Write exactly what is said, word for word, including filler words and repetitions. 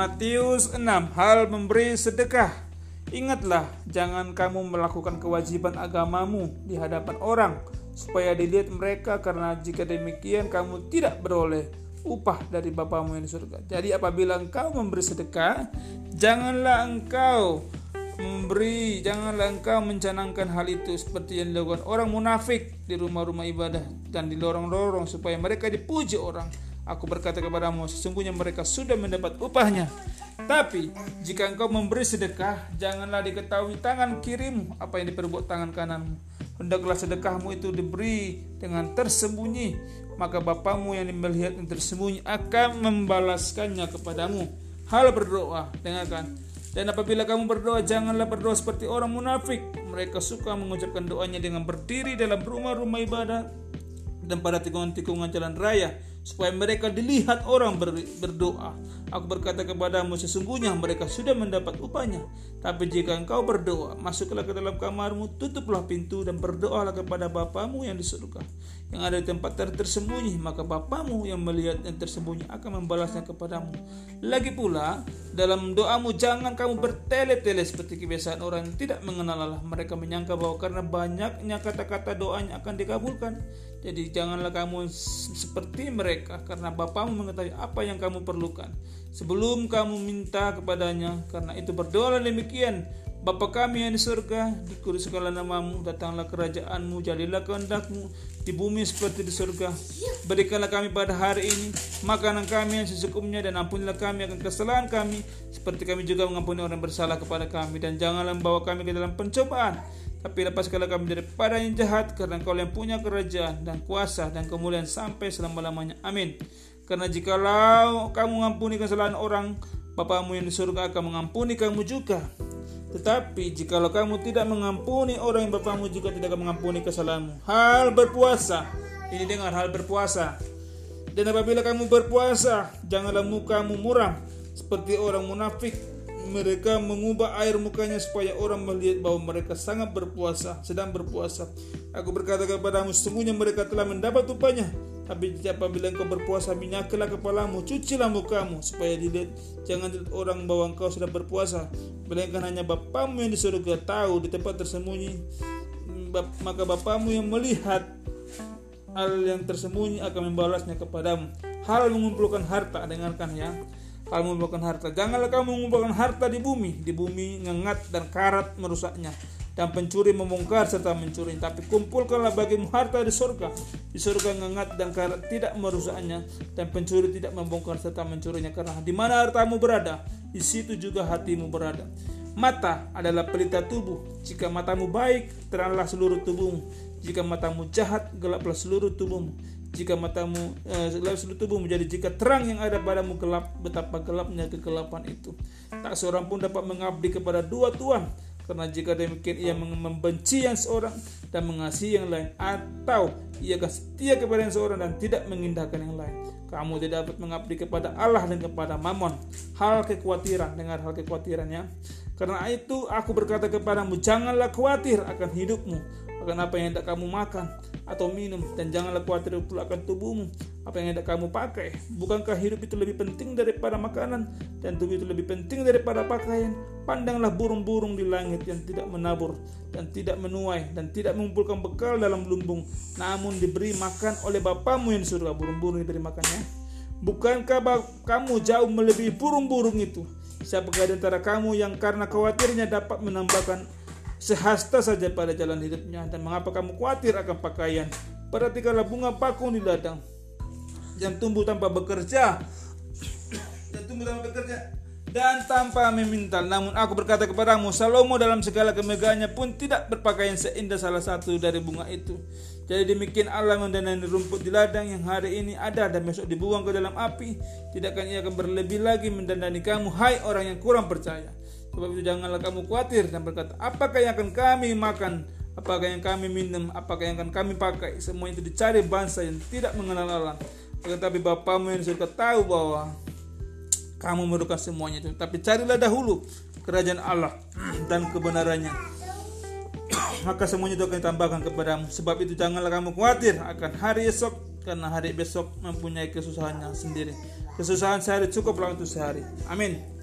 Matius enam, hal memberi sedekah. Ingatlah, jangan kamu melakukan kewajiban agamamu di hadapan orang, supaya dilihat mereka, karena jika demikian kamu tidak beroleh upah dari Bapamu yang di surga. Jadi apabila engkau memberi sedekah, janganlah engkau memberi, janganlah engkau mencanangkan hal itu seperti yang dilakukan orang munafik di rumah-rumah ibadah dan di lorong-lorong, supaya mereka dipuji orang. Aku berkata kepadamu, sesungguhnya mereka sudah mendapat upahnya. Tapi jika engkau memberi sedekah, janganlah diketahui tangan kirimu apa yang diperbuat tangan kananmu. Hendaklah sedekahmu itu diberi dengan tersembunyi, maka Bapamu yang melihat yang tersembunyi akan membalaskannya kepadamu. Hal berdoa, dengarkan. Dan apabila kamu berdoa, janganlah berdoa seperti orang munafik. Mereka suka mengucapkan doanya dengan berdiri dalam rumah-rumah ibadah dan pada tikungan-tikungan jalan raya, supaya mereka dilihat orang berdoa. Aku berkata kepadamu, sesungguhnya mereka sudah mendapat upahnya. Tapi jika engkau berdoa, masuklah ke dalam kamarmu, tutuplah pintu, dan berdoalah kepada Bapamu yang di surga, yang ada di tempat tersembunyi, maka Bapamu yang melihat yang tersembunyi akan membalasnya kepadamu. Lagi pula, dalam doamu jangan kamu bertele-tele seperti kebiasaan orang yang tidak mengenal Allah. Mereka menyangka bahwa karena banyaknya kata-kata doanya akan dikabulkan. Jadi janganlah kamu seperti mereka, karena Bapamu mengetahui apa yang kamu perlukan sebelum kamu minta kepadanya. Karena itu berdoalah demikian: Bapa kami yang di surga, dikuduskanlah namamu, datanglah kerajaanmu, jadilah kehendakmu di bumi seperti di surga. Berikanlah kami pada hari ini makanan kami yang secukupnya, dan ampunilah kami akan kesalahan kami, seperti kami juga mengampuni orang bersalah kepada kami, dan janganlah membawa kami ke dalam pencobaan, tapi lepaskanlah kami daripada yang jahat, karena Engkau yang punya kerajaan dan kuasa dan kemuliaan sampai selama-lamanya. Amin. Karena jikalau kamu mengampuni kesalahan orang, Bapamu yang di surga akan mengampuni kamu juga. Tetapi jikalau kamu tidak mengampuni orang, yang Bapamu juga tidak akan mengampuni kesalahanmu. Hal berpuasa. Ini dengar, hal berpuasa. Dan apabila kamu berpuasa, janganlah mukamu muram seperti orang munafik. Mereka mengubah air mukanya supaya orang melihat bahwa mereka sangat berpuasa, sedang berpuasa. Aku berkata kepadamu, sesungguhnya mereka telah mendapat upahnya. Tapi apabila engkau berpuasa, minyakilah kepalamu, cucilah mukamu, supaya dilihat, jangan dilihat orang bahwa engkau sudah berpuasa, melainkan hanya Bapamu yang di surga tahu di tempat tersembunyi. Maka Bapamu yang melihat hal yang tersembunyi akan membalasnya kepadamu. Hal mengumpulkan harta, dengarkan ya. Kalau mengumpulkan harta, janganlah kamu mengumpulkan harta di bumi. Di bumi ngengat dan karat merusaknya, dan pencuri membongkar serta mencuri. Tapi kumpulkanlah bagimu harta di surga. Di surga ngengat dan karat tidak merusaknya, dan pencuri tidak membongkar serta mencurinya. Karena di mana hartamu berada, di situ juga hatimu berada. Mata adalah pelita tubuh. Jika matamu baik, teranglah seluruh tubuhmu. Jika matamu jahat, gelaplah seluruh tubuhmu. Jika matamu eh, seluruh tubuh menjadi, jika terang yang ada padamu gelap, betapa gelapnya kegelapan itu. Tak seorang pun dapat mengabdi kepada dua tuan, karena jika demikian ia membenci yang seorang dan mengasihi yang lain, atau ia akan setia kepada yang seorang dan tidak mengindahkan yang lain. Kamu tidak dapat mengabdi kepada Allah dan kepada Mammon. Hal kekhawatiran, dengar hal kekhawatirannya. Karena itu aku berkata kepadamu, janganlah khawatir akan hidupmu, akan apa yang hendak kamu makan atau minum, dan janganlah khawatir pula akan tubuhmu, apa yang hendak kamu pakai. Bukankah hidup itu lebih penting daripada makanan, dan tubuh itu lebih penting daripada pakaian? Pandanglah burung-burung di langit, yang tidak menabur dan tidak menuai dan tidak mengumpulkan bekal dalam lumbung, namun diberi makan oleh Bapamu yang di surga. Burung-burung diberi makannya. Bukankah kamu jauh melebihi burung-burung itu? Siapakah di antara kamu yang karena khawatirnya dapat menambahkan sehasta saja pada jalan hidupnya? Dan mengapa kamu khawatir akan pakaian? Perhatikanlah bunga pakung di ladang, yang tumbuh tanpa bekerja dan tumbuh tanpa bekerja dan tanpa memintal. Namun aku berkata kepadamu, Salomo dalam segala kemegahannya pun tidak berpakaian seindah salah satu dari bunga itu. Jadi demikian Allah mendanai rumput di ladang, yang hari ini ada dan besok dibuang ke dalam api. Tidakkah ia akan berlebih lagi mendandani kamu, hai orang yang kurang percaya? Sebab itu janganlah kamu khawatir dan berkata, apakah yang akan kami makan, apakah yang kami minum, apakah yang akan kami pakai? Semua itu dicari bangsa yang tidak mengenal Allah. Tetapi Bapamu yang sudah tahu bahwa kamu memerlukan semuanya itu. Tapi carilah dahulu kerajaan Allah dan kebenarannya, maka semuanya itu akan ditambahkan kepadamu. Sebab itu janganlah kamu khawatir akan hari esok, karena hari besok mempunyai kesusahannya sendiri. Kesusahan sehari cukup lah untuk sehari. Amin.